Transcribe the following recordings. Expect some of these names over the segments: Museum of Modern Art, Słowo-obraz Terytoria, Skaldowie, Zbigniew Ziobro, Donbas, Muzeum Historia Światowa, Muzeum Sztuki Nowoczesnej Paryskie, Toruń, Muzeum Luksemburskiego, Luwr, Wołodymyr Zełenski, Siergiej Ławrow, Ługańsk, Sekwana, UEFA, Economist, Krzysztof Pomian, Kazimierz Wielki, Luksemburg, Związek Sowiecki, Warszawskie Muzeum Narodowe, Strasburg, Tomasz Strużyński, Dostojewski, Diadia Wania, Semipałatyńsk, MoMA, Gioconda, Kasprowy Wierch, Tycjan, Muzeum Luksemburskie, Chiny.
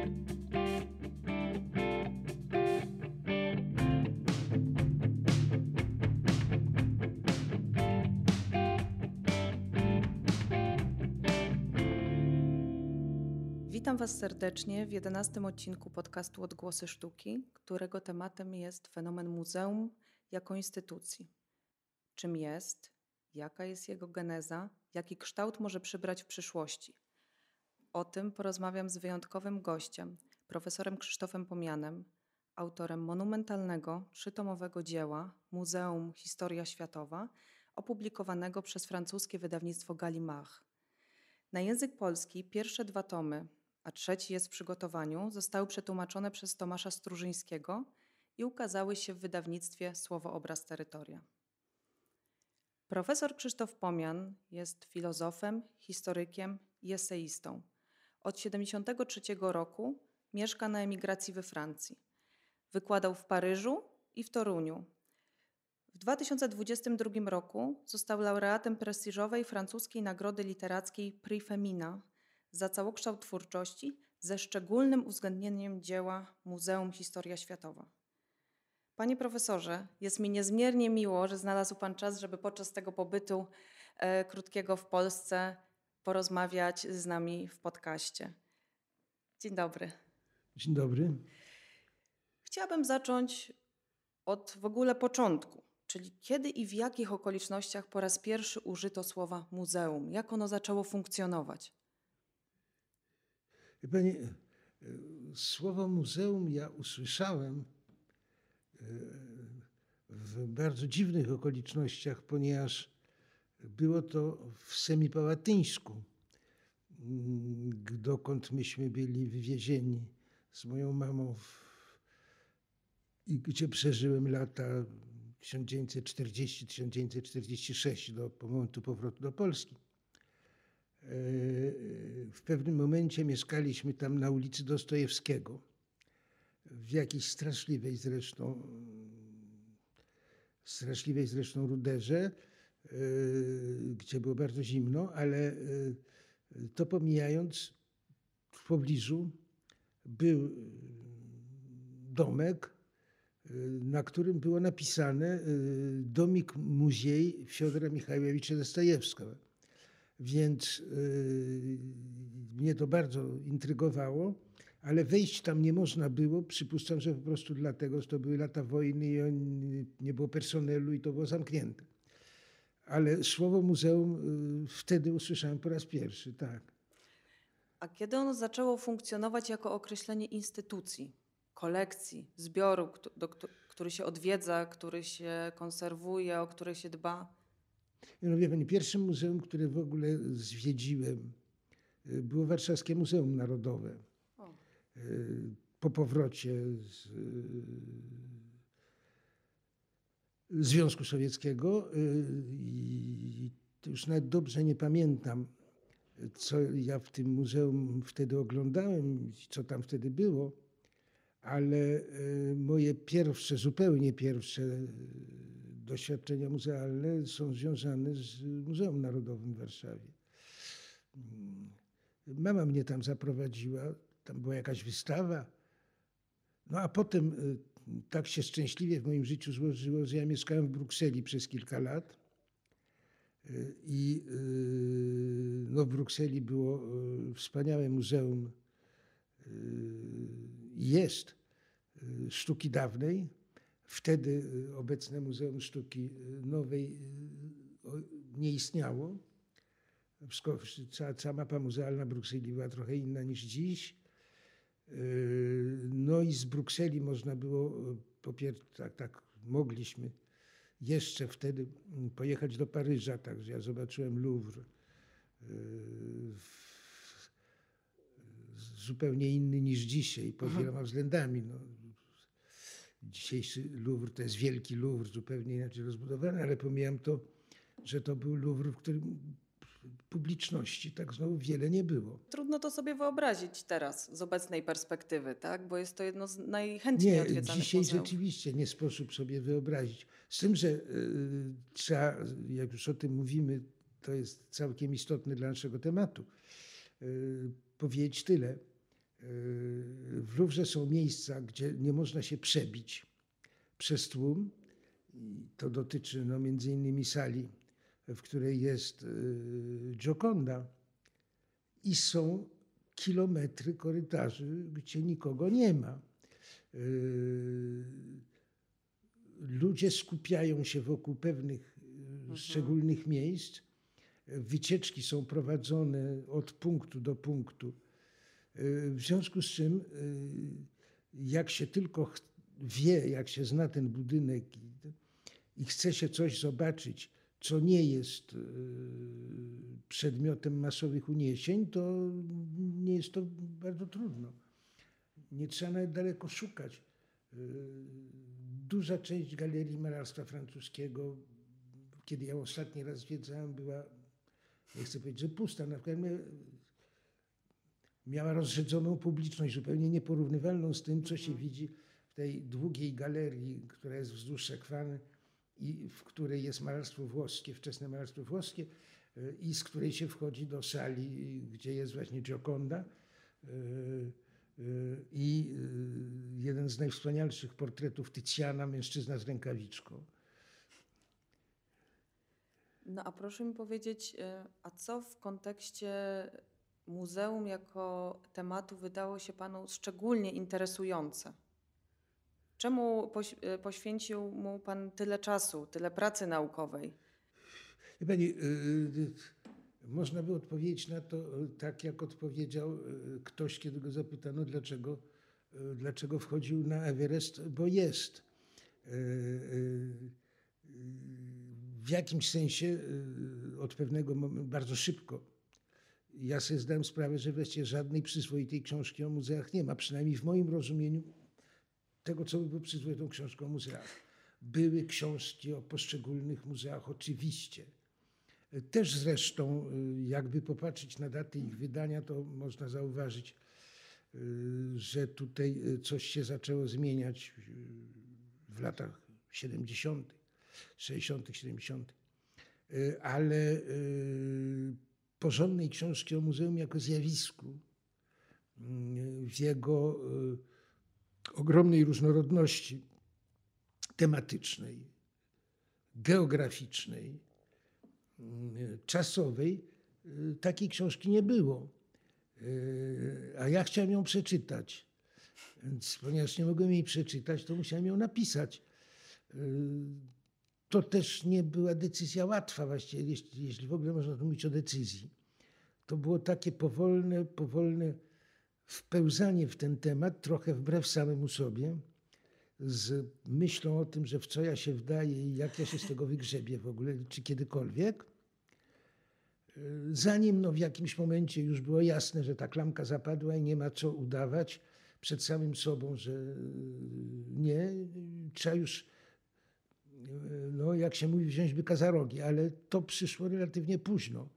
Witam Was serdecznie w 11. odcinku podcastu Odgłosy Sztuki, którego tematem jest fenomen muzeum jako instytucji. Czym jest? Jaka jest jego geneza? Jaki kształt może przybrać w przyszłości? O tym porozmawiam z wyjątkowym gościem, profesorem Krzysztofem Pomianem, autorem monumentalnego, 3-tomowego dzieła Muzeum Historia Światowa, opublikowanego przez francuskie wydawnictwo Gallimard. Na język polski pierwsze 2 tomy, a 3. jest w przygotowaniu, zostały przetłumaczone przez Tomasza Strużyńskiego i ukazały się w wydawnictwie Słowo-obraz Terytoria. Profesor Krzysztof Pomian jest filozofem, historykiem i eseistą. Od 1973 roku mieszka na emigracji we Francji. Wykładał w Paryżu i w Toruniu. W 2022 roku został laureatem prestiżowej francuskiej nagrody literackiej Prix Femina za całokształt twórczości ze szczególnym uwzględnieniem dzieła Muzeum Historia Światowa. Panie profesorze, jest mi niezmiernie miło, że znalazł Pan czas, żeby podczas tego pobytu krótkiego w Polsce porozmawiać z nami w podcaście. Dzień dobry. Dzień dobry. Chciałabym zacząć od w ogóle początku, czyli kiedy i w jakich okolicznościach po raz pierwszy użyto słowa muzeum? Jak ono zaczęło funkcjonować? Pani, słowo muzeum ja usłyszałem w bardzo dziwnych okolicznościach, ponieważ było to w Semipałatyńsku, dokąd myśmy byli wywiezieni z moją mamą i gdzie przeżyłem lata 1940-1946 do momentu powrotu do Polski. W pewnym momencie mieszkaliśmy tam na ulicy Dostojewskiego, w jakiejś straszliwej zresztą ruderze, gdzie było bardzo zimno, ale to pomijając, w pobliżu był domek, na którym było napisane Domik Muziej Fiodora Michałowicza Dostojewskiego. Więc mnie to bardzo intrygowało, ale wejść tam nie można było. Przypuszczam, że po prostu dlatego, że to były lata wojny i nie było personelu i to było zamknięte. Ale słowo muzeum wtedy usłyszałem po raz pierwszy, tak. A kiedy ono zaczęło funkcjonować jako określenie instytucji, kolekcji, zbioru, który się odwiedza, który się konserwuje, o który się dba? No wie pani, pierwszym muzeum, które w ogóle zwiedziłem, było Warszawskie Muzeum Narodowe. O. Po powrocie z Związku Sowieckiego i już nawet dobrze nie pamiętam, co ja w tym muzeum wtedy oglądałem, co tam wtedy było, ale moje zupełnie pierwsze doświadczenia muzealne są związane z Muzeum Narodowym w Warszawie. Mama mnie tam zaprowadziła, tam była jakaś wystawa. No a potem tak się szczęśliwie w moim życiu złożyło, że ja mieszkałem w Brukseli przez kilka lat. I no w Brukseli było wspaniałe muzeum, jest sztuki dawnej, wtedy obecne Muzeum Sztuki Nowej nie istniało. Cała mapa muzealna Brukseli była trochę inna niż dziś. No i z Brukseli można było, mogliśmy jeszcze wtedy pojechać do Paryża, także ja zobaczyłem Luwr zupełnie inny niż dzisiaj, pod wieloma względami. No, dzisiejszy Luwr to jest wielki Luwr, zupełnie inaczej rozbudowany, ale pomijam to, że to był Luwr, w którym publiczności tak znowu wiele nie było. Trudno to sobie wyobrazić teraz z obecnej perspektywy, tak? Bo jest to jedno z najchętniej odwiedzanych dzisiaj muzeów. Rzeczywiście nie sposób sobie wyobrazić. Z tym, że trzeba, jak już o tym mówimy, to jest całkiem istotne dla naszego tematu, powiedzieć tyle, W Luwrze są miejsca, gdzie nie można się przebić przez tłum. To dotyczy między innymi sali, w której jest Gioconda, i są kilometry korytarzy, gdzie nikogo nie ma. Ludzie skupiają się wokół pewnych szczególnych miejsc. Wycieczki są prowadzone od punktu do punktu. W związku z czym, jak się tylko wie, jak się zna ten budynek i chce się coś zobaczyć, co nie jest przedmiotem masowych uniesień, to nie jest to bardzo trudno. Nie trzeba nawet daleko szukać. Duża część galerii malarstwa francuskiego, kiedy ja ostatni raz zwiedzałem, była, nie chcę powiedzieć, że pusta. Na przykład miała rozrzedzoną publiczność, zupełnie nieporównywalną z tym, co się widzi w tej długiej galerii, która jest wzdłuż Sekwany i w której jest malarstwo włoskie, wczesne malarstwo włoskie, i z której się wchodzi do sali, gdzie jest właśnie Gioconda. I jeden z najwspanialszych portretów Tycjana, mężczyzna z rękawiczką. No a proszę mi powiedzieć, a co w kontekście muzeum jako tematu wydało się panu szczególnie interesujące? Czemu poświęcił mu pan tyle czasu, tyle pracy naukowej? Pani, można by odpowiedzieć na to tak, jak odpowiedział ktoś, kiedy go zapytano, dlaczego wchodził na Everest, bo jest. W jakimś sensie od pewnego momentu, bardzo szybko, ja sobie zdałem sprawę, że wreszcie żadnej przyzwoitej książki o muzeach nie ma, przynajmniej w moim rozumieniu tego, co by było przyzwoitą książką o muzeach. Były książki o poszczególnych muzeach, oczywiście. Też zresztą, jakby popatrzeć na daty ich wydania, to można zauważyć, że tutaj coś się zaczęło zmieniać w latach 70., 60., 70., ale porządnej książki o muzeum jako zjawisku, w jego ogromnej różnorodności tematycznej, geograficznej, czasowej, takiej książki nie było. A ja chciałem ją przeczytać. Więc ponieważ nie mogłem jej przeczytać, to musiałem ją napisać. To też nie była decyzja łatwa, właściwie, jeśli w ogóle można tu mówić o decyzji. To było takie powolne wpełzanie w ten temat, trochę wbrew samemu sobie, z myślą o tym, że w co ja się wdaję i jak ja się z tego wygrzebię w ogóle, czy kiedykolwiek. Zanim w jakimś momencie już było jasne, że ta klamka zapadła i nie ma co udawać przed samym sobą, że nie, trzeba już, jak się mówi, wziąć byka za rogi, ale to przyszło relatywnie późno.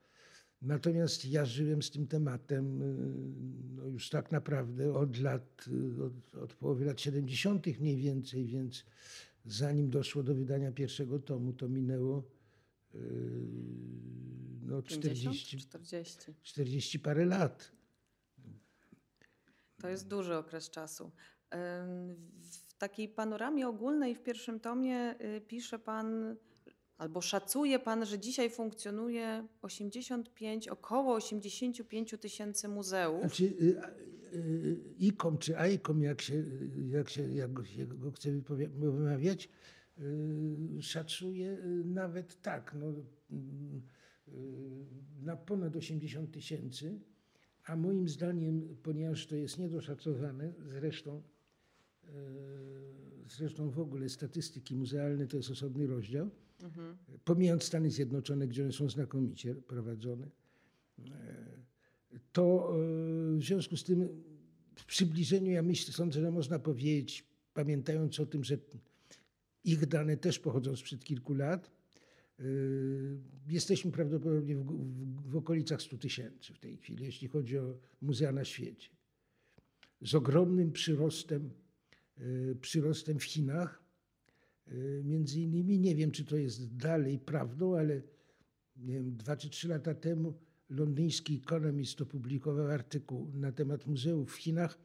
Natomiast ja żyłem z tym tematem już tak naprawdę od połowy lat 70. mniej więcej, więc zanim doszło do wydania pierwszego tomu, to minęło 40 parę lat. To jest duży okres czasu. W takiej panoramie ogólnej w pierwszym tomie pisze pan, albo szacuje pan, że dzisiaj funkcjonuje około 85 tysięcy muzeów. Znaczy, ICOM czy ICOM, jak go chcę wymawiać, szacuje nawet tak, na ponad 80 tysięcy, a moim zdaniem, ponieważ to jest niedoszacowane, zresztą w ogóle statystyki muzealne to jest osobny rozdział, pomijając Stany Zjednoczone, gdzie one są znakomicie prowadzone, to w związku z tym w przybliżeniu, ja myślę, sądzę, że można powiedzieć, pamiętając o tym, że ich dane też pochodzą sprzed kilku lat, jesteśmy prawdopodobnie w okolicach 100 tysięcy w tej chwili, jeśli chodzi o muzea na świecie. Z ogromnym przyrostem w Chinach. Między innymi, nie wiem, czy to jest dalej prawdą, ale nie wiem, 2 czy 3 lata temu londyński Economist opublikował artykuł na temat muzeów w Chinach,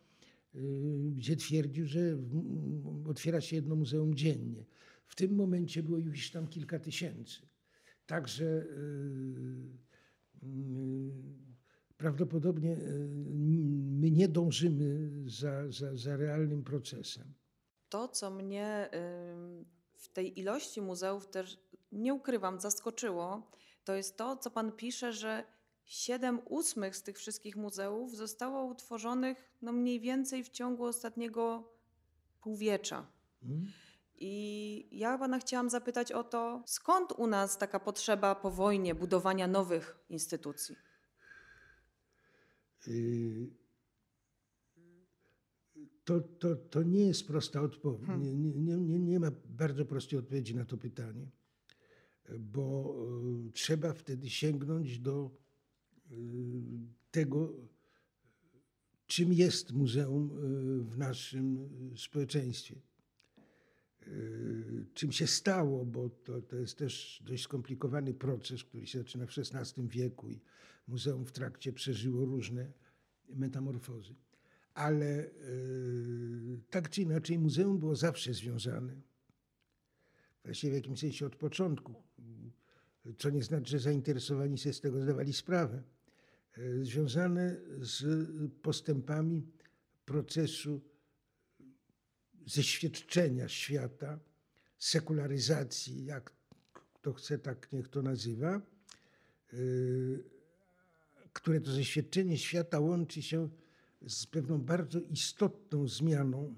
gdzie twierdził, że otwiera się jedno muzeum dziennie. W tym momencie było już tam kilka tysięcy. Także prawdopodobnie my nie dążymy za realnym procesem. To, co mnie w tej ilości muzeów też, nie ukrywam, zaskoczyło, to jest to, co pan pisze, że 7/8 z tych wszystkich muzeów zostało utworzonych no mniej więcej w ciągu ostatniego półwiecza. I ja pana chciałam zapytać o to, skąd u nas taka potrzeba po wojnie budowania nowych instytucji? To nie jest prosta odpowiedź. Nie ma bardzo prostej odpowiedzi na to pytanie, bo trzeba wtedy sięgnąć do tego, czym jest muzeum w naszym społeczeństwie. Czym się stało, bo to jest też dość skomplikowany proces, który się zaczyna w XVI wieku i muzeum w trakcie przeżyło różne metamorfozy. Ale tak czy inaczej muzeum było zawsze związane, właściwie w jakimś sensie od początku, co nie znaczy, że zainteresowani się z tego zdawali sprawę, związane z postępami procesu zeświadczenia świata, sekularyzacji, jak kto chce, tak niech to nazywa, które to zeświadczenie świata łączy się z pewną bardzo istotną zmianą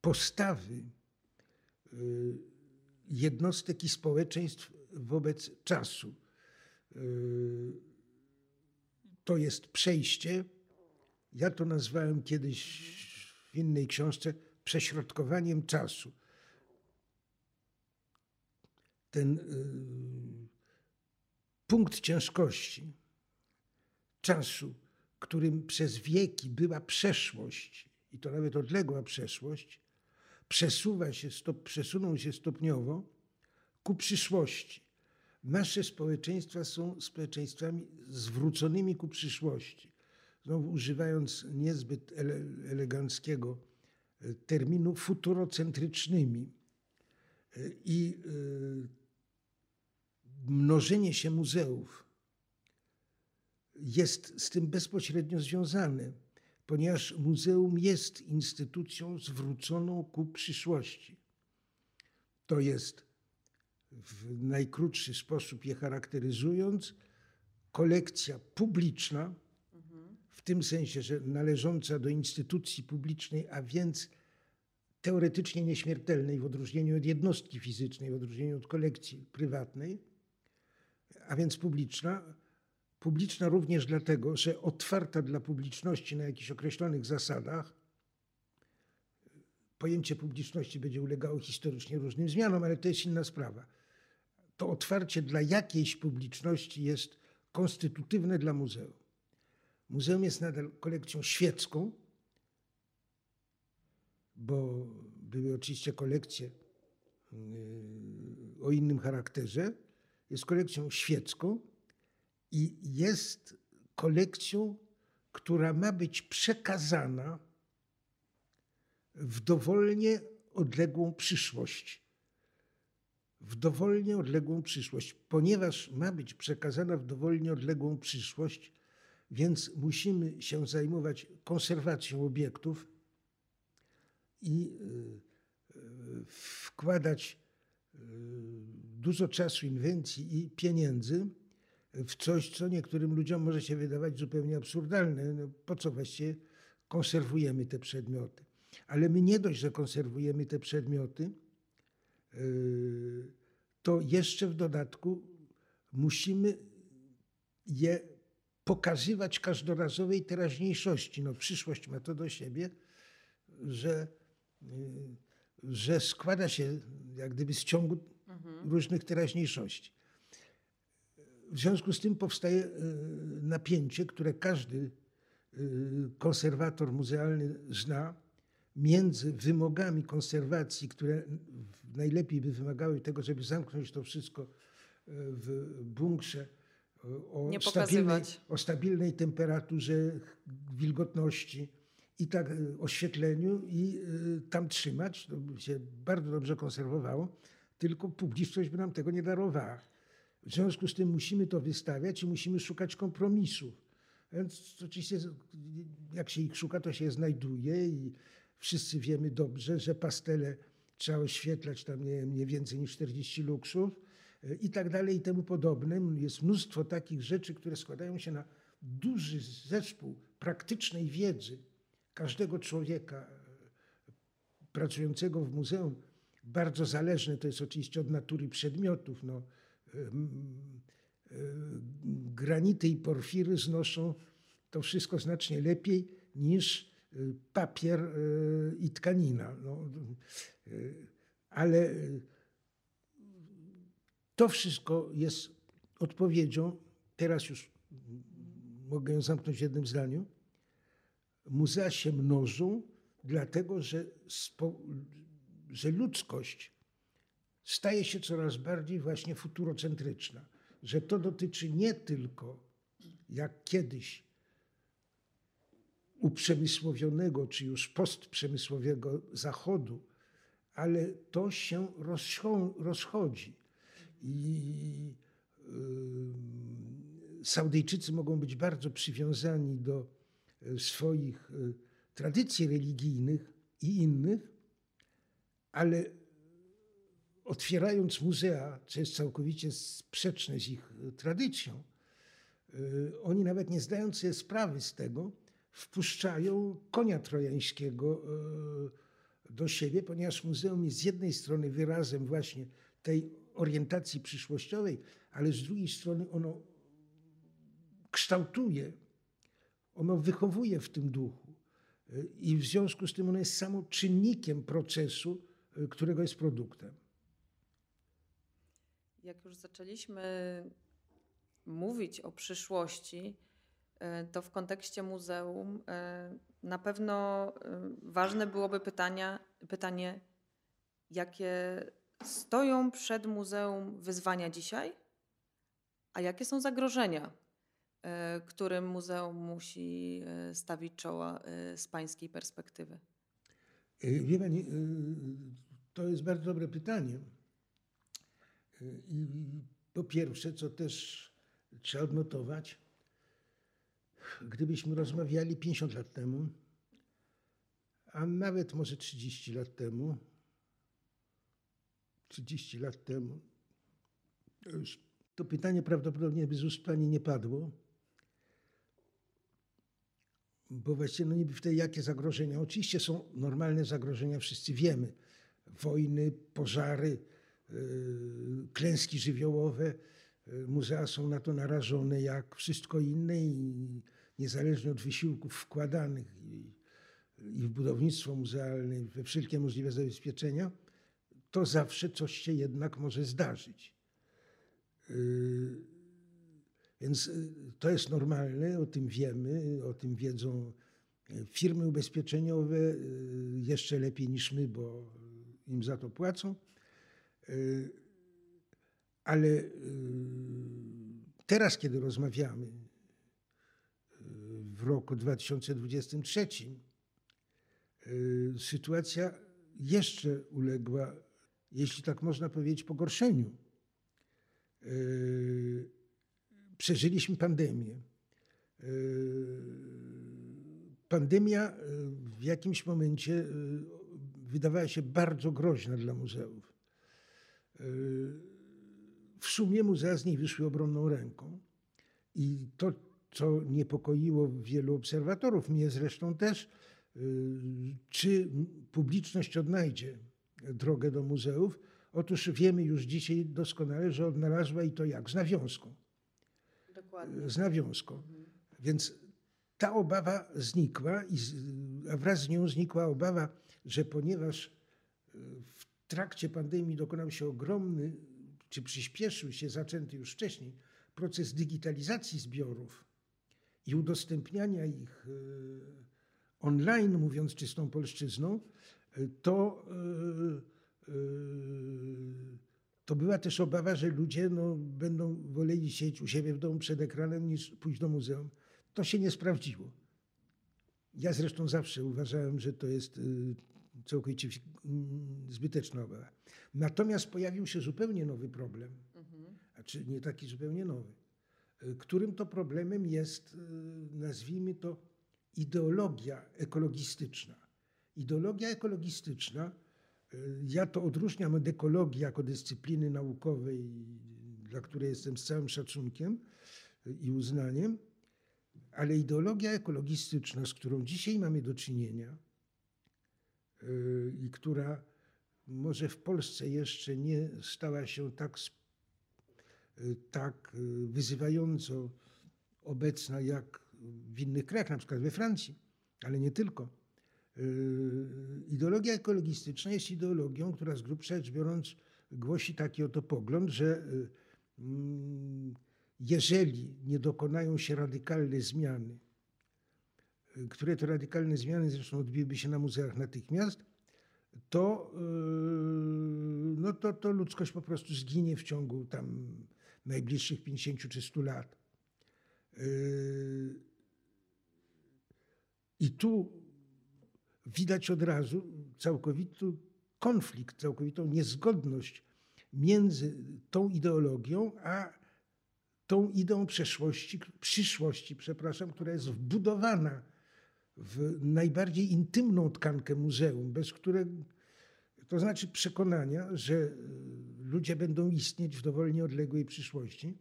postawy jednostek i społeczeństw wobec czasu. To jest przejście, ja to nazwałem kiedyś w innej książce, prześrodkowaniem czasu. Ten punkt ciężkości czasu, którym przez wieki była przeszłość, i to nawet odległa przeszłość, przesunął się stopniowo ku przyszłości. Nasze społeczeństwa są społeczeństwami zwróconymi ku przyszłości. Znowu używając niezbyt eleganckiego terminu, futurocentrycznymi. I mnożenie się muzeów jest z tym bezpośrednio związane, ponieważ muzeum jest instytucją zwróconą ku przyszłości. To jest, w najkrótszy sposób je charakteryzując, kolekcja publiczna, w tym sensie, że należąca do instytucji publicznej, a więc teoretycznie nieśmiertelnej w odróżnieniu od jednostki fizycznej, w odróżnieniu od kolekcji prywatnej, a więc publiczna. Publiczna również dlatego, że otwarta dla publiczności na jakichś określonych zasadach. Pojęcie publiczności będzie ulegało historycznie różnym zmianom, ale to jest inna sprawa. To otwarcie dla jakiejś publiczności jest konstytutywne dla muzeum. Muzeum jest nadal kolekcją świecką, bo były oczywiście kolekcje o innym charakterze. Jest kolekcją świecką i jest kolekcją, która ma być przekazana w dowolnie odległą przyszłość. W dowolnie odległą przyszłość. Ponieważ ma być przekazana w dowolnie odległą przyszłość, więc musimy się zajmować konserwacją obiektów i wkładać dużo czasu, inwencji i pieniędzy w coś, co niektórym ludziom może się wydawać zupełnie absurdalne. No, po co właściwie konserwujemy te przedmioty? Ale my nie dość, że konserwujemy te przedmioty, to jeszcze w dodatku musimy je pokazywać każdorazowej teraźniejszości. No, przyszłość ma to do siebie, że składa się jak gdyby z ciągu różnych teraźniejszości. W związku z tym powstaje napięcie, które każdy konserwator muzealny zna, między wymogami konserwacji, które najlepiej by wymagały tego, żeby zamknąć to wszystko w bunkrze o stabilnej temperaturze, wilgotności i tak oświetleniu i tam trzymać. To się bardzo dobrze konserwowało, tylko publiczność by nam tego nie darowała. W związku z tym musimy to wystawiać i musimy szukać kompromisów. Więc oczywiście jak się ich szuka, to się je znajduje i wszyscy wiemy dobrze, że pastele trzeba oświetlać tam nie więcej niż 40 luksów i tak dalej i temu podobnym. Jest mnóstwo takich rzeczy, które składają się na duży zespół praktycznej wiedzy każdego człowieka pracującego w muzeum. Bardzo zależne to jest oczywiście od natury przedmiotów. No, granity i porfiry znoszą to wszystko znacznie lepiej niż papier i tkanina. No, ale to wszystko jest odpowiedzią, teraz już mogę ją zamknąć w jednym zdaniu, muzea się mnożą, dlatego że ludzkość staje się coraz bardziej właśnie futurocentryczna. Że to dotyczy nie tylko, jak kiedyś, uprzemysłowionego czy już postprzemysłowego Zachodu, ale to się rozchodzi. I Saudyjczycy mogą być bardzo przywiązani do swoich tradycji religijnych i innych, ale otwierając muzea, co jest całkowicie sprzeczne z ich tradycją, oni nawet nie zdając sobie sprawy z tego, wpuszczają konia trojańskiego do siebie, ponieważ muzeum jest z jednej strony wyrazem właśnie tej orientacji przyszłościowej, ale z drugiej strony ono kształtuje, ono wychowuje w tym duchu i w związku z tym ono jest samo czynnikiem procesu, którego jest produktem. Jak już zaczęliśmy mówić o przyszłości, to w kontekście muzeum na pewno ważne byłoby pytanie, jakie stoją przed muzeum wyzwania dzisiaj, a jakie są zagrożenia, którym muzeum musi stawić czoła z pańskiej perspektywy? Wie pani, to jest bardzo dobre pytanie. I po pierwsze, co też trzeba odnotować, gdybyśmy rozmawiali 50 lat temu, a nawet może 30 lat temu, to pytanie prawdopodobnie by z ust pani nie padło, bo właściwie niby w tej jakie zagrożenia. Oczywiście są normalne zagrożenia, wszyscy wiemy. Wojny, pożary, klęski żywiołowe. Muzea są na to narażone jak wszystko inne i niezależnie od wysiłków wkładanych i w budownictwo muzealne, we wszelkie możliwe zabezpieczenia, to zawsze coś się jednak może zdarzyć. Więc to jest normalne, o tym wiemy, o tym wiedzą firmy ubezpieczeniowe jeszcze lepiej niż my, bo im za to płacą. Ale teraz, kiedy rozmawiamy w roku 2023, sytuacja jeszcze uległa, jeśli tak można powiedzieć, pogorszeniu. Przeżyliśmy pandemię. Pandemia w jakimś momencie wydawała się bardzo groźna dla muzeów. W sumie muzea z niej wyszły obronną ręką i to, co niepokoiło wielu obserwatorów, mnie zresztą też, czy publiczność odnajdzie drogę do muzeów? Otóż wiemy już dzisiaj doskonale, że odnalazła i to jak? Z nawiązką. Dokładnie. Z nawiązką. Mhm. Więc ta obawa znikła, a wraz z nią znikła obawa, że ponieważ w trakcie pandemii dokonał się ogromny, czy przyspieszył się zaczęty już wcześniej proces digitalizacji zbiorów i udostępniania ich online, mówiąc czystą polszczyzną, to to była też obawa, że ludzie będą woleli siedzieć u siebie w domu przed ekranem niż pójść do muzeum. To się nie sprawdziło. Ja zresztą zawsze uważałem, że to jest całkowicie zbyteczna obawa. Natomiast pojawił się zupełnie nowy problem, znaczy nie taki zupełnie nowy, którym to problemem jest, nazwijmy to, ideologia ekologistyczna. Ideologia ekologistyczna, ja to odróżniam od ekologii jako dyscypliny naukowej, dla której jestem z całym szacunkiem i uznaniem, ale ideologia ekologistyczna, z którą dzisiaj mamy do czynienia i która może w Polsce jeszcze nie stała się tak wyzywająco obecna jak w innych krajach, na przykład we Francji, ale nie tylko. Ideologia ekologistyczna jest ideologią, która z grubsza rzecz biorąc głosi taki oto pogląd, że jeżeli nie dokonają się radykalne zmiany, które to radykalne zmiany zresztą odbiłyby się na muzeach natychmiast, to ludzkość po prostu zginie w ciągu tam najbliższych 50 czy 100 lat. I tu widać od razu całkowity konflikt, całkowitą niezgodność między tą ideologią a tą ideą przyszłości, która jest wbudowana w najbardziej intymną tkankę muzeum, bez której, to znaczy przekonania, że ludzie będą istnieć w dowolnie odległej przyszłości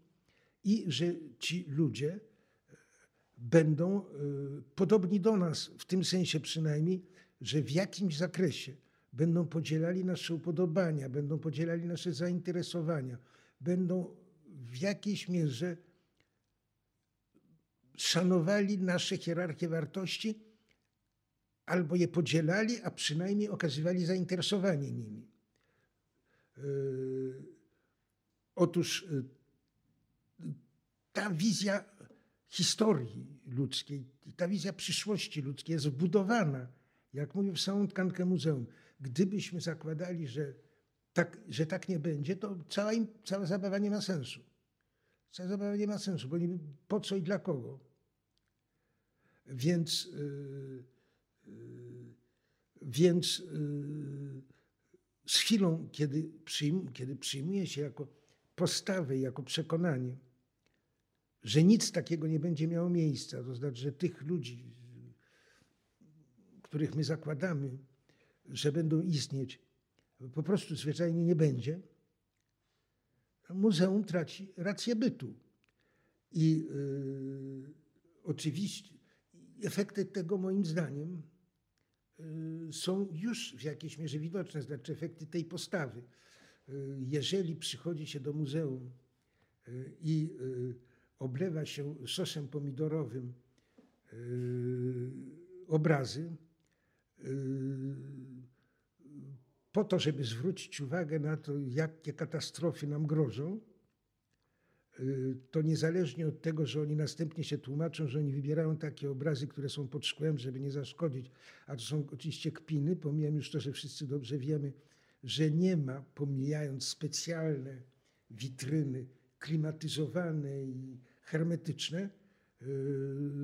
i że ci ludzie będą podobni do nas, w tym sensie przynajmniej, że w jakimś zakresie będą podzielali nasze upodobania, będą podzielali nasze zainteresowania, będą w jakiejś mierze szanowali nasze hierarchie wartości albo je podzielali, a przynajmniej okazywali zainteresowanie nimi. Otóż ta wizja historii ludzkiej, ta wizja przyszłości ludzkiej jest wbudowana, jak mówię, w samą tkankę muzeum. Gdybyśmy zakładali, że tak nie będzie, to cała zabawa nie ma sensu. Cała zabawa nie ma sensu, bo niby po co i dla kogo. Więc z chwilą, kiedy przyjmuje się jako postawę, jako przekonanie, że nic takiego nie będzie miało miejsca, to znaczy, że tych ludzi, których my zakładamy, że będą istnieć, po prostu zwyczajnie nie będzie, muzeum traci rację bytu. I oczywiście efekty tego moim zdaniem są już w jakiejś mierze widoczne, znaczy efekty tej postawy. Jeżeli przychodzi się do muzeum i oblewa się sosem pomidorowym obrazy po to, żeby zwrócić uwagę na to, jakie katastrofy nam grożą, to niezależnie od tego, że oni następnie się tłumaczą, że oni wybierają takie obrazy, które są pod szkłem, żeby nie zaszkodzić, a to są oczywiście kpiny, pomijam już to, że wszyscy dobrze wiemy, że nie ma, pomijając specjalne witryny, klimatyzowane i hermetyczne,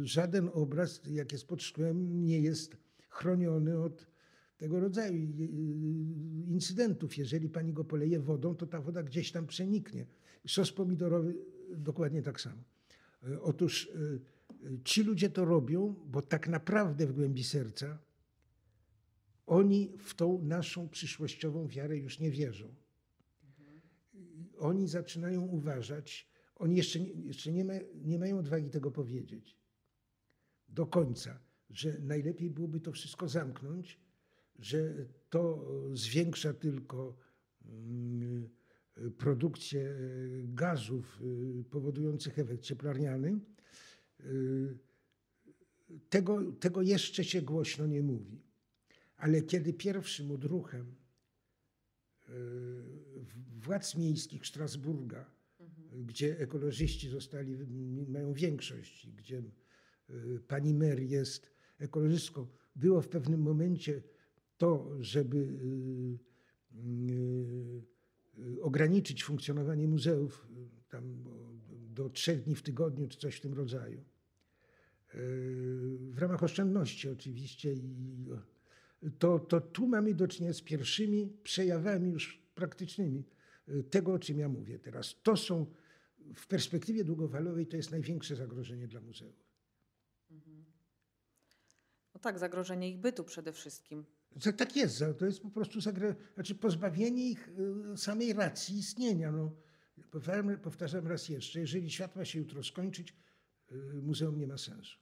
żaden obraz, jak jest pod szkłem, nie jest chroniony od tego rodzaju incydentów. Jeżeli pani go poleje wodą, to ta woda gdzieś tam przeniknie. Sos pomidorowy dokładnie tak samo. Otóż ci ludzie to robią, bo tak naprawdę w głębi serca oni w tą naszą przyszłościową wiarę już nie wierzą. Oni zaczynają uważać, oni jeszcze nie mają odwagi tego powiedzieć do końca, że najlepiej byłoby to wszystko zamknąć, że to zwiększa tylko produkcję gazów powodujących efekt cieplarniany. Tego jeszcze się głośno nie mówi. Ale kiedy pierwszym odruchem władz miejskich Strasburga, gdzie ekolożyści mają większość, gdzie pani mer jest ekolożystką, było w pewnym momencie to, żeby ograniczyć funkcjonowanie muzeów tam do 3 dni w tygodniu czy coś w tym rodzaju. W ramach oszczędności oczywiście. I to tu mamy do czynienia z pierwszymi przejawami już praktycznymi tego, o czym ja mówię teraz. To są w perspektywie długofalowej to jest największe zagrożenie dla muzeów. No tak, zagrożenie ich bytu przede wszystkim. Tak jest, to jest po prostu pozbawienie ich samej racji istnienia. No, powtarzam raz jeszcze, jeżeli świat ma się jutro skończyć, muzeum nie ma sensu.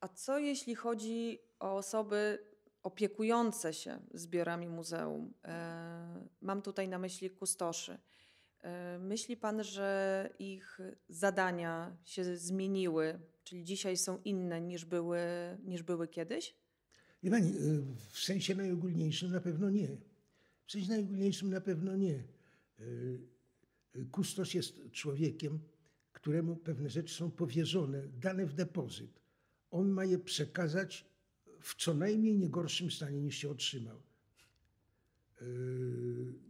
A co jeśli chodzi o osoby opiekujące się zbiorami muzeum? Mam tutaj na myśli kustoszy. Myśli pan, że ich zadania się zmieniły, czyli dzisiaj są inne niż były kiedyś? Nie pani, w sensie najogólniejszym na pewno nie. W sensie najogólniejszym na pewno nie. Kustosz jest człowiekiem, któremu pewne rzeczy są powierzone, dane w depozyt. On ma je przekazać w co najmniej nie gorszym stanie niż się otrzymał.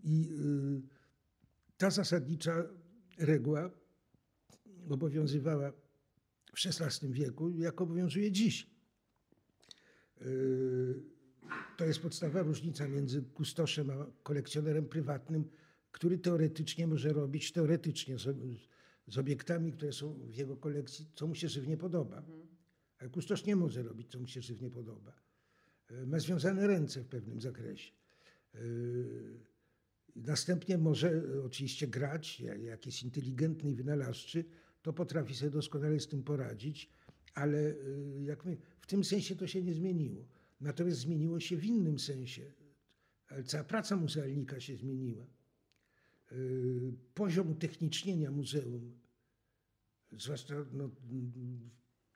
I ta zasadnicza reguła obowiązywała w XVI wieku, jak obowiązuje dziś. To jest podstawowa różnica między kustoszem a kolekcjonerem prywatnym, który teoretycznie może robić z obiektami, które są w jego kolekcji, co mu się żywnie podoba. Ale kustosz nie może robić, co mu się żywnie podoba. Ma związane ręce w pewnym zakresie. Następnie może oczywiście grać, jak jest inteligentny i wynalazczy, to potrafi sobie doskonale z tym poradzić, ale jak my, w tym sensie to się nie zmieniło. Natomiast zmieniło się w innym sensie. Cała praca muzealnika się zmieniła. Poziom utechnicznienia muzeum, zwłaszcza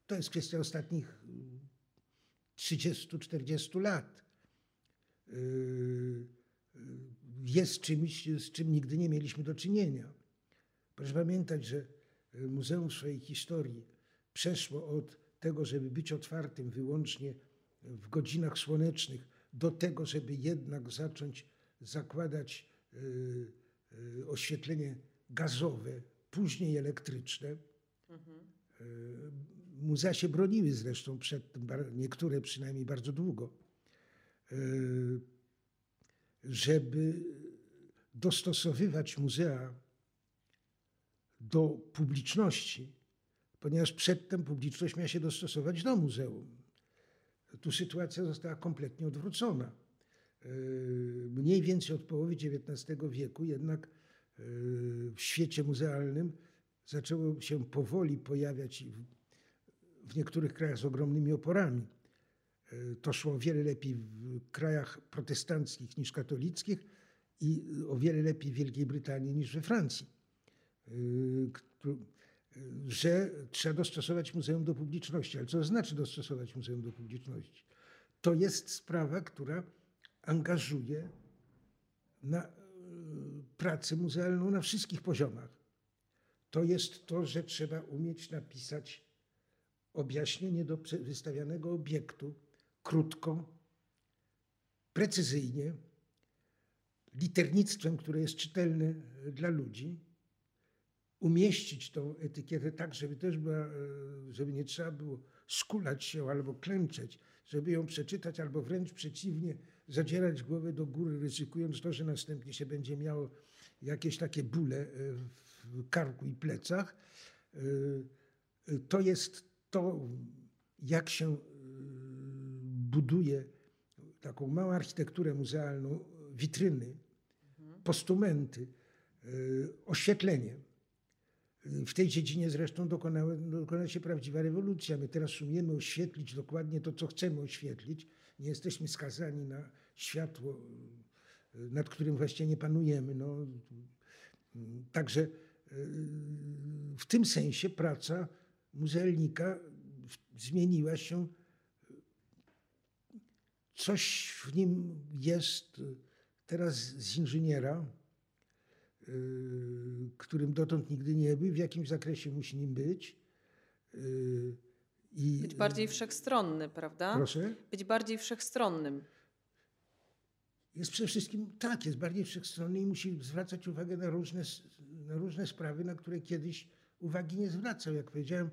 to jest kwestia ostatnich 30-40 lat, jest czymś, z czym nigdy nie mieliśmy do czynienia. Proszę pamiętać, że muzeum w swojej historii przeszło od tego, żeby być otwartym wyłącznie w godzinach słonecznych, do tego, żeby jednak zacząć zakładać oświetlenie gazowe, później elektryczne. Muzea się broniły zresztą przed tym, niektóre przynajmniej bardzo długo, żeby dostosowywać muzea do publiczności, ponieważ przedtem publiczność miała się dostosować do muzeum. Tu sytuacja została kompletnie odwrócona. Mniej więcej od połowy XIX wieku jednak w świecie muzealnym zaczęło się powoli pojawiać w niektórych krajach z ogromnymi oporami. To szło o wiele lepiej w krajach protestanckich niż katolickich i o wiele lepiej w Wielkiej Brytanii niż we Francji. Że trzeba dostosować muzeum do publiczności. Ale co znaczy dostosować muzeum do publiczności? To jest sprawa, która angażuje na pracę muzealną na wszystkich poziomach. To jest to, że trzeba umieć napisać objaśnienie do wystawianego obiektu krótko, precyzyjnie, liternictwem, które jest czytelne dla ludzi, umieścić tą etykietę tak, żeby też była, żeby nie trzeba było skulać się albo klęczeć, żeby ją przeczytać, albo wręcz przeciwnie, zadzierać głowę do góry, ryzykując to, że następnie się będzie miało jakieś takie bóle w karku i plecach. To jest to, jak się buduje taką małą architekturę muzealną, witryny, postumenty, oświetlenie. W tej dziedzinie zresztą dokonała się prawdziwa rewolucja. My teraz umiemy oświetlić dokładnie to, co chcemy oświetlić. Nie jesteśmy skazani na światło, nad którym właśnie nie panujemy. No, także w tym sensie praca muzealnika zmieniła się. Coś w nim jest teraz z inżyniera, którym dotąd nigdy nie był, w jakimś zakresie musi nim być. Być bardziej wszechstronny, prawda? Proszę? Być bardziej wszechstronnym. jest przede wszystkim tak, jest bardziej wszechstronny i musi zwracać uwagę na różne sprawy, na które kiedyś uwagi nie zwracał. Jak powiedziałem,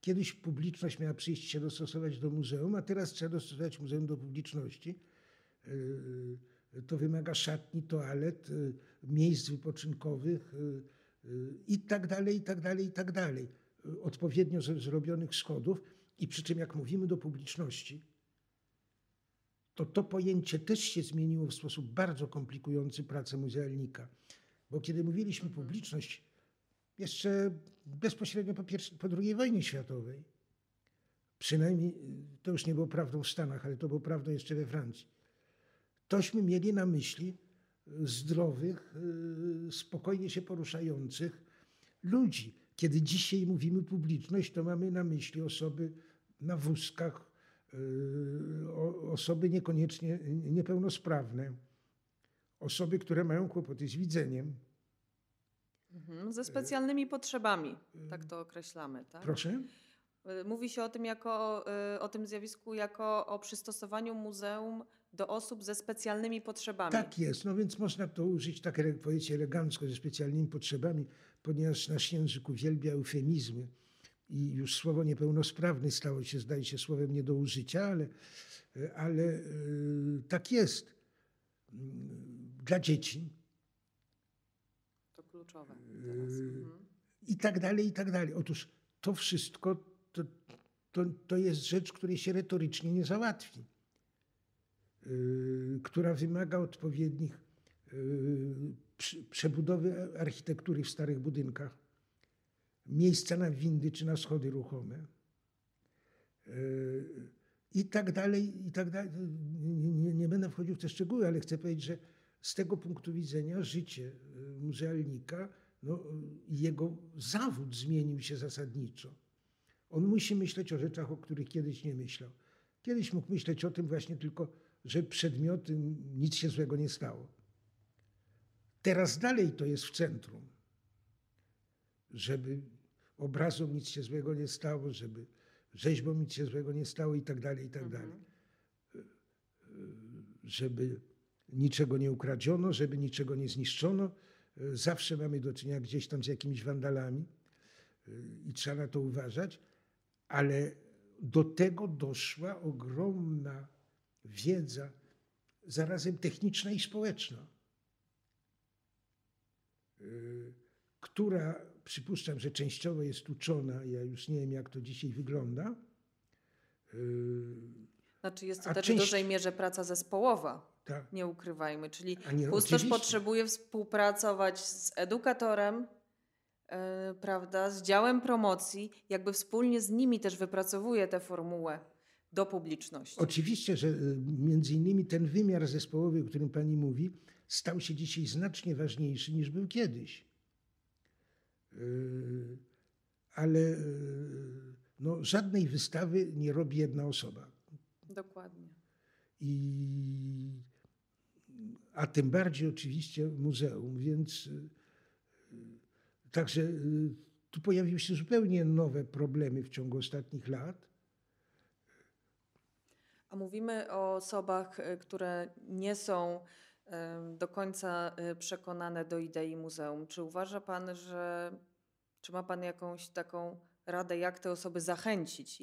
kiedyś publiczność miała przyjść się dostosować do muzeum, a teraz trzeba dostosować muzeum do publiczności. To wymaga szatni, toalet, miejsc wypoczynkowych i tak dalej, i tak dalej, i tak dalej. Odpowiednio zrobionych schodów. I przy czym jak mówimy do publiczności, to to pojęcie też się zmieniło w sposób bardzo komplikujący pracę muzealnika. Bo kiedy mówiliśmy publiczność, jeszcze bezpośrednio po II wojnie światowej, przynajmniej to już nie było prawdą w Stanach, ale to było prawdą jeszcze we Francji, tośmy mieli na myśli zdrowych, spokojnie się poruszających ludzi. Kiedy dzisiaj mówimy publiczność, to mamy na myśli osoby na wózkach, osoby niekoniecznie niepełnosprawne, osoby, które mają kłopoty z widzeniem. Ze specjalnymi potrzebami, tak to określamy, tak? Proszę? Mówi się o tym, o tym zjawisku jako o przystosowaniu muzeum do osób ze specjalnymi potrzebami. Tak jest, no więc można to użyć tak, jak powiecie, elegancko, ze specjalnymi potrzebami, ponieważ nasz język uwielbia eufemizmy i już słowo niepełnosprawny stało się, zdaje się, słowem nie do użycia, ale tak jest. Dla dzieci. To kluczowe teraz. I tak dalej, i tak dalej. Otóż to wszystko to jest rzecz, której się retorycznie nie załatwi, która wymaga odpowiednich przebudowy architektury w starych budynkach, miejsca na windy czy na schody ruchome i tak dalej, i tak dalej. Nie będę wchodził w te szczegóły, ale chcę powiedzieć, że z tego punktu widzenia życie muzealnika, no, jego zawód zmienił się zasadniczo. On musi myśleć o rzeczach, o których kiedyś nie myślał. Kiedyś mógł myśleć o tym właśnie tylko, że przedmioty, nic się złego nie stało. Teraz dalej to jest w centrum. Żeby obrazom nic się złego nie stało, żeby rzeźbom nic się złego nie stało i tak dalej, i tak dalej. Żeby niczego nie ukradziono, żeby niczego nie zniszczono. Zawsze mamy do czynienia gdzieś tam z jakimiś wandalami i trzeba na to uważać. Ale do tego doszła ogromna wiedza, zarazem techniczna i społeczna, która, przypuszczam, że częściowo jest uczona, ja już nie wiem, jak to dzisiaj wygląda. Znaczy jest to też w dużej mierze praca zespołowa, tak. Nie ukrywajmy. Czyli kustosz potrzebuje współpracować z edukatorem, prawda, z działem promocji, jakby wspólnie z nimi też wypracowuje tę formułę do publiczności. Oczywiście, że między innymi ten wymiar zespołowy, o którym pani mówi, stał się dzisiaj znacznie ważniejszy niż był kiedyś. Ale no, żadnej wystawy nie robi jedna osoba. Dokładnie. A tym bardziej oczywiście muzeum, więc także tu pojawiły się zupełnie nowe problemy w ciągu ostatnich lat. A mówimy o osobach, które nie są do końca przekonane do idei muzeum. Czy uważa pan, czy ma pan jakąś taką radę, jak te osoby zachęcić?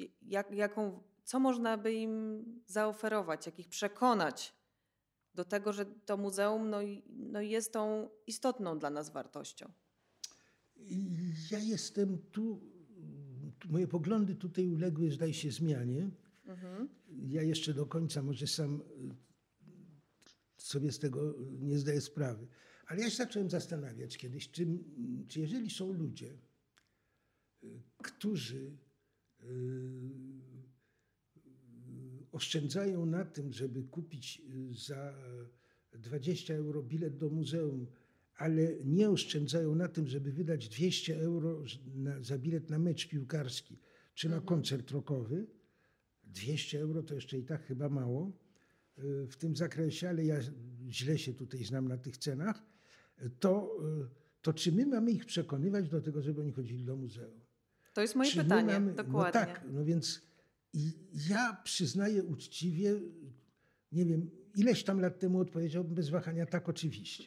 Co można by im zaoferować, jak ich przekonać do tego, że to muzeum jest tą istotną dla nas wartością? Ja jestem tu moje poglądy tutaj uległy, zdaje się, zmianie. Ja jeszcze do końca może sam sobie z tego nie zdaję sprawy. Ale ja się zacząłem zastanawiać kiedyś, czy jeżeli są ludzie, którzy oszczędzają na tym, żeby kupić za 20 euro bilet do muzeum, ale nie oszczędzają na tym, żeby wydać 200 euro za bilet na mecz piłkarski czy na koncert rockowy. 200 euro to jeszcze i tak chyba mało w tym zakresie, ale ja źle się tutaj znam na tych cenach. To czy my mamy ich przekonywać do tego, żeby oni chodzili do muzeum? To jest moje pytanie, dokładnie. No tak, no więc ja przyznaję uczciwie, nie wiem, ileś tam lat temu odpowiedziałbym bez wahania tak, oczywiście.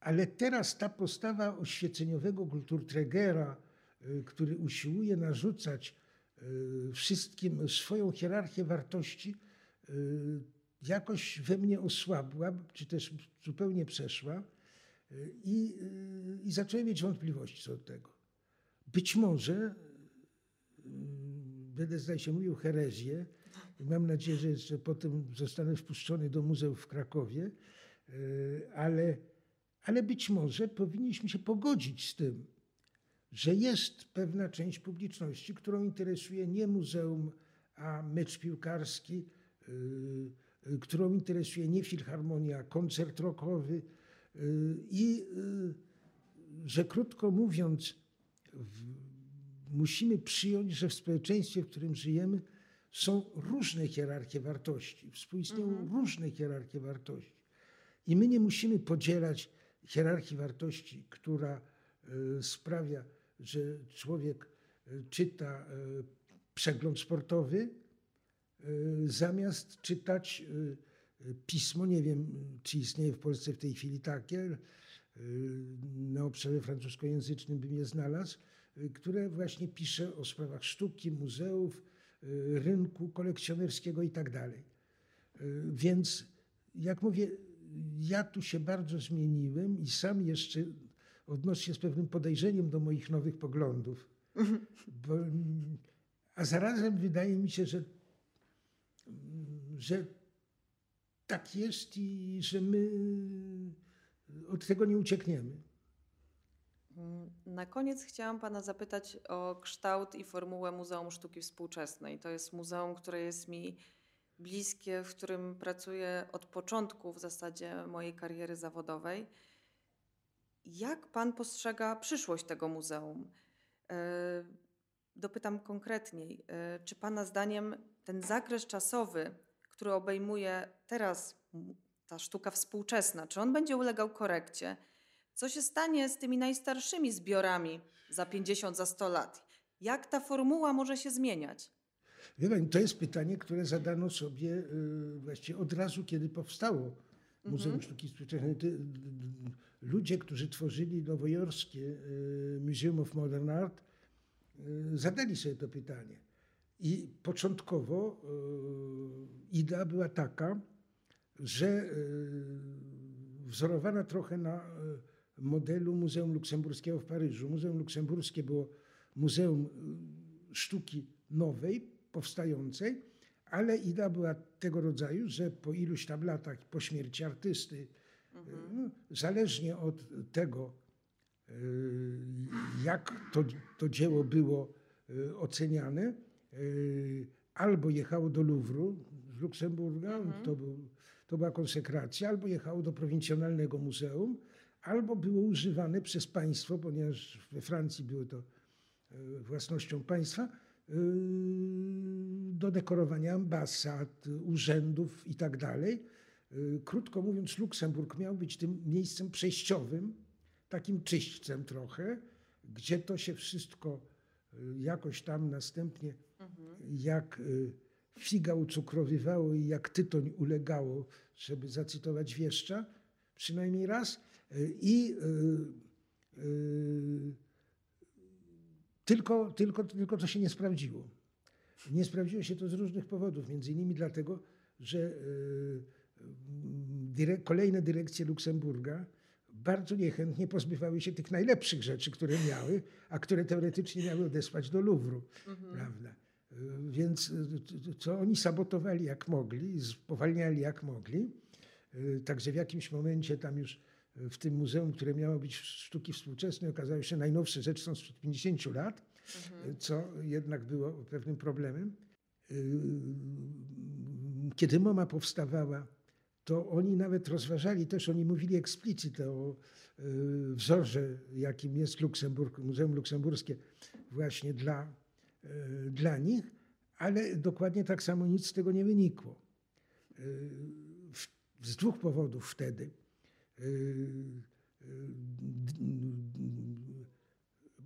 Ale teraz ta postawa oświeceniowego kulturträgera, który usiłuje narzucać wszystkim swoją hierarchię wartości, jakoś we mnie osłabła, czy też zupełnie przeszła i zacząłem mieć wątpliwości co do tego. Być może, będę zdaje się mówił herezję, mam nadzieję, że jeszcze potem zostanę wpuszczony do muzeów w Krakowie, ale być może powinniśmy się pogodzić z tym, że jest pewna część publiczności, którą interesuje nie muzeum, a mecz piłkarski, którą interesuje nie filharmonia, koncert rockowy i że krótko mówiąc musimy przyjąć, że w społeczeństwie, w którym żyjemy, są różne hierarchie wartości, współistnieją różne hierarchie wartości i my nie musimy podzielać hierarchii wartości, która sprawia, że człowiek czyta przegląd sportowy zamiast czytać pismo, nie wiem, czy istnieje w Polsce w tej chwili takie, na obszarze francuskojęzycznym bym je znalazł, które właśnie pisze o sprawach sztuki, muzeów, rynku kolekcjonerskiego i tak dalej. Więc jak mówię, ja tu się bardzo zmieniłem i sam jeszcze odnoszę się z pewnym podejrzeniem do moich nowych poglądów. A zarazem wydaje mi się, że tak jest i że my od tego nie uciekniemy. Na koniec chciałam pana zapytać o kształt i formułę Muzeum Sztuki Współczesnej. To jest muzeum, które jest mi bliskie, w którym pracuję od początku w zasadzie mojej kariery zawodowej. Jak pan postrzega przyszłość tego muzeum? Dopytam konkretniej. Czy pana zdaniem ten zakres czasowy, który obejmuje teraz ta sztuka współczesna, czy on będzie ulegał korekcie? Co się stanie z tymi najstarszymi zbiorami za 50, za 100 lat? Jak ta formuła może się zmieniać? Wie pani, to jest pytanie, które zadano sobie właściwie od razu, kiedy powstało Muzeum Sztuki Współczesnej. Ludzie, którzy tworzyli nowojorskie Museum of Modern Art, zadali sobie to pytanie. I początkowo idea była taka, że wzorowana trochę na modelu Muzeum Luksemburskiego w Paryżu. Muzeum Luksemburskie było muzeum sztuki nowej, powstającej, ale idea była tego rodzaju, że po iluś tam latach, po śmierci artysty, zależnie od tego, jak to dzieło było oceniane, albo jechało do Luwru z Luksemburga, to była konsekracja, albo jechało do prowincjonalnego muzeum, albo było używane przez państwo, ponieważ we Francji było to własnością państwa, do dekorowania ambasad, urzędów i tak dalej. Krótko mówiąc, Luksemburg miał być tym miejscem przejściowym, takim czyśćcem trochę, gdzie to się wszystko jakoś tam następnie jak figa ucukrowywało i jak tytoń ulegało, żeby zacytować Wieszcza, przynajmniej raz. Tylko to się nie sprawdziło. Nie sprawdziło się to z różnych powodów, między innymi dlatego, że kolejne dyrekcje Luksemburga bardzo niechętnie pozbywały się tych najlepszych rzeczy, które miały, a które teoretycznie miały odesłać do Luwru. Prawda? Więc co oni sabotowali jak mogli, spowalniali jak mogli. Także w jakimś momencie tam już w tym muzeum, które miało być sztuki współczesnej, okazało się, że najnowsze rzeczy są sprzed 50 lat, co jednak było pewnym problemem. Kiedy MoMA powstawała, to oni nawet rozważali też, oni mówili eksplicytnie o wzorze, jakim jest Luksemburg, Muzeum Luksemburskie właśnie dla nich, ale dokładnie tak samo nic z tego nie wynikło. Z dwóch powodów wtedy.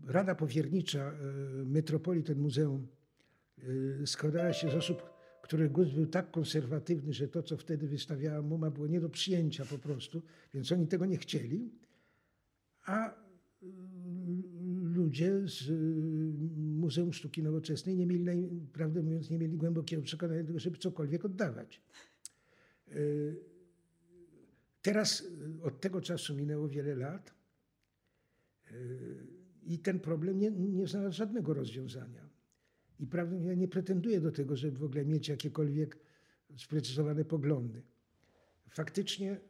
Rada powiernicza Metropolii, ten muzeum, składała się z osób, których gust był tak konserwatywny, że to, co wtedy wystawiała MoMA, było nie do przyjęcia po prostu, więc oni tego nie chcieli. A ludzie z Muzeum Sztuki Nowoczesnej nie mieli, prawdę mówiąc, nie mieli głębokiego przekonania do tego, żeby cokolwiek oddawać. Teraz od tego czasu minęło wiele lat i ten problem nie znalazł żadnego rozwiązania. I prawdę mówiąc, ja nie pretenduję do tego, żeby w ogóle mieć jakiekolwiek sprecyzowane poglądy. Faktycznie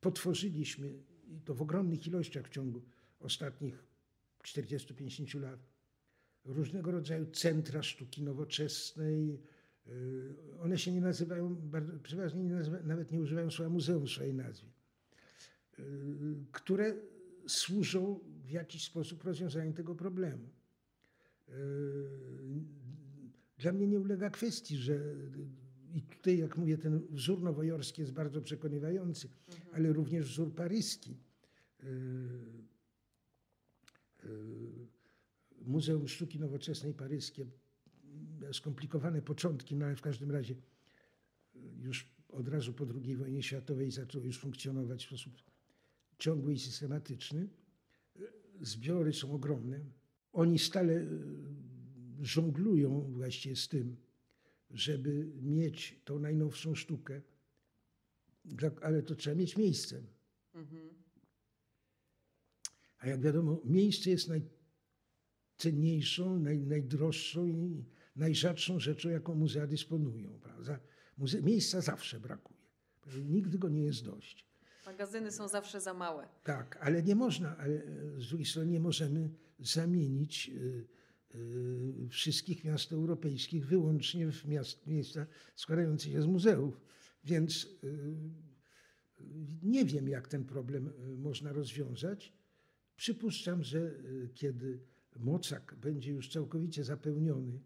potworzyliśmy, i to w ogromnych ilościach w ciągu ostatnich 40-50 lat, różnego rodzaju centra sztuki nowoczesnej. One się nie nazywają, przeważnie nawet nie używają słowa muzeum w swojej nazwie, które służą w jakiś sposób rozwiązaniu tego problemu. Dla mnie nie ulega kwestii, że i tutaj, jak mówię, ten wzór nowojorski jest bardzo przekonywający, ale również wzór paryski. Muzeum Sztuki Nowoczesnej Paryskie, skomplikowane początki, no ale w każdym razie już od razu po II wojnie światowej zaczęło już funkcjonować w sposób ciągły i systematyczny. Zbiory są ogromne. Oni stale żonglują właściwie z tym, żeby mieć tą najnowszą sztukę, ale to trzeba mieć miejsce. A jak wiadomo, miejsce jest najcenniejszą, najdroższą i najrzadszą rzeczą, jaką muzea dysponują. Prawda? Miejsca zawsze brakuje. Nigdy go nie jest dość. Magazyny są zawsze za małe. Tak, ale nie można, ale z drugiej strony nie możemy zamienić wszystkich miast europejskich wyłącznie w miejsca składające się z muzeów. Więc nie wiem, jak ten problem można rozwiązać. Przypuszczam, że kiedy MOCAK będzie już całkowicie zapełniony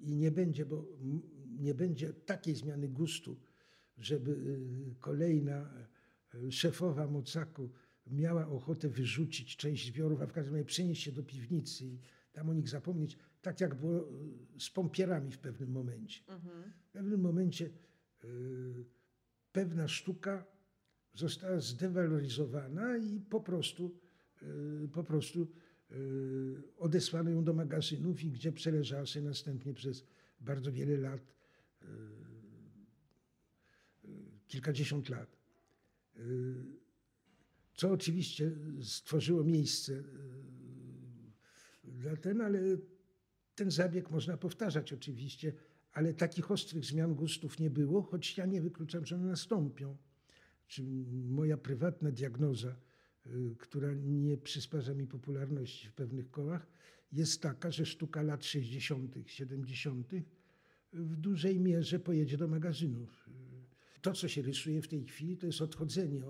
i nie będzie takiej zmiany gustu, żeby kolejna szefowa MOCAK-u miała ochotę wyrzucić część zbiorów, a w każdym razie przenieść się do piwnicy i tam o nich zapomnieć, tak jak było z pompierami w pewnym momencie. W pewnym momencie pewna sztuka została zdewaloryzowana i po prostu odesłano ją do magazynów, i gdzie przeleżała się następnie przez bardzo wiele lat, kilkadziesiąt lat. Co oczywiście stworzyło miejsce dla ale ten zabieg można powtarzać oczywiście, ale takich ostrych zmian gustów nie było, choć ja nie wykluczam, że one nastąpią. Moja prywatna diagnoza, która nie przysparza mi popularności w pewnych kołach, jest taka, że sztuka lat 60., 70. w dużej mierze pojedzie do magazynów. To, co się rysuje w tej chwili, to jest odchodzenie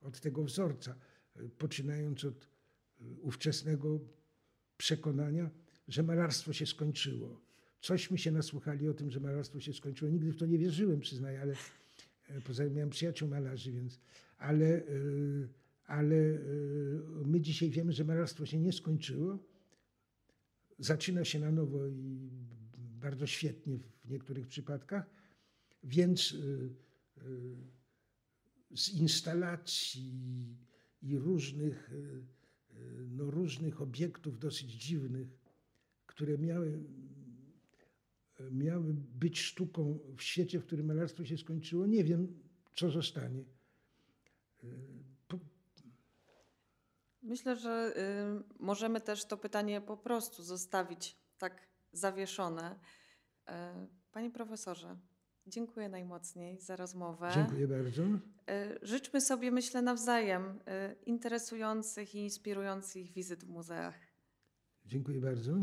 od tego wzorca, poczynając od ówczesnego przekonania, że malarstwo się skończyło. Cośmy się nasłuchali o tym, że malarstwo się skończyło. Nigdy w to nie wierzyłem, przyznaję, ale poza tym miałem przyjaciół malarzy, więc... Ale my dzisiaj wiemy, że malarstwo się nie skończyło. Zaczyna się na nowo i bardzo świetnie w niektórych przypadkach, więc z instalacji i różnych obiektów dosyć dziwnych, które miały być sztuką w świecie, w którym malarstwo się skończyło, nie wiem, co zostanie. Myślę, że możemy też to pytanie po prostu zostawić tak zawieszone. Panie profesorze, dziękuję najmocniej za rozmowę. Dziękuję bardzo. Życzmy sobie, myślę, nawzajem interesujących i inspirujących wizyt w muzeach. Dziękuję bardzo.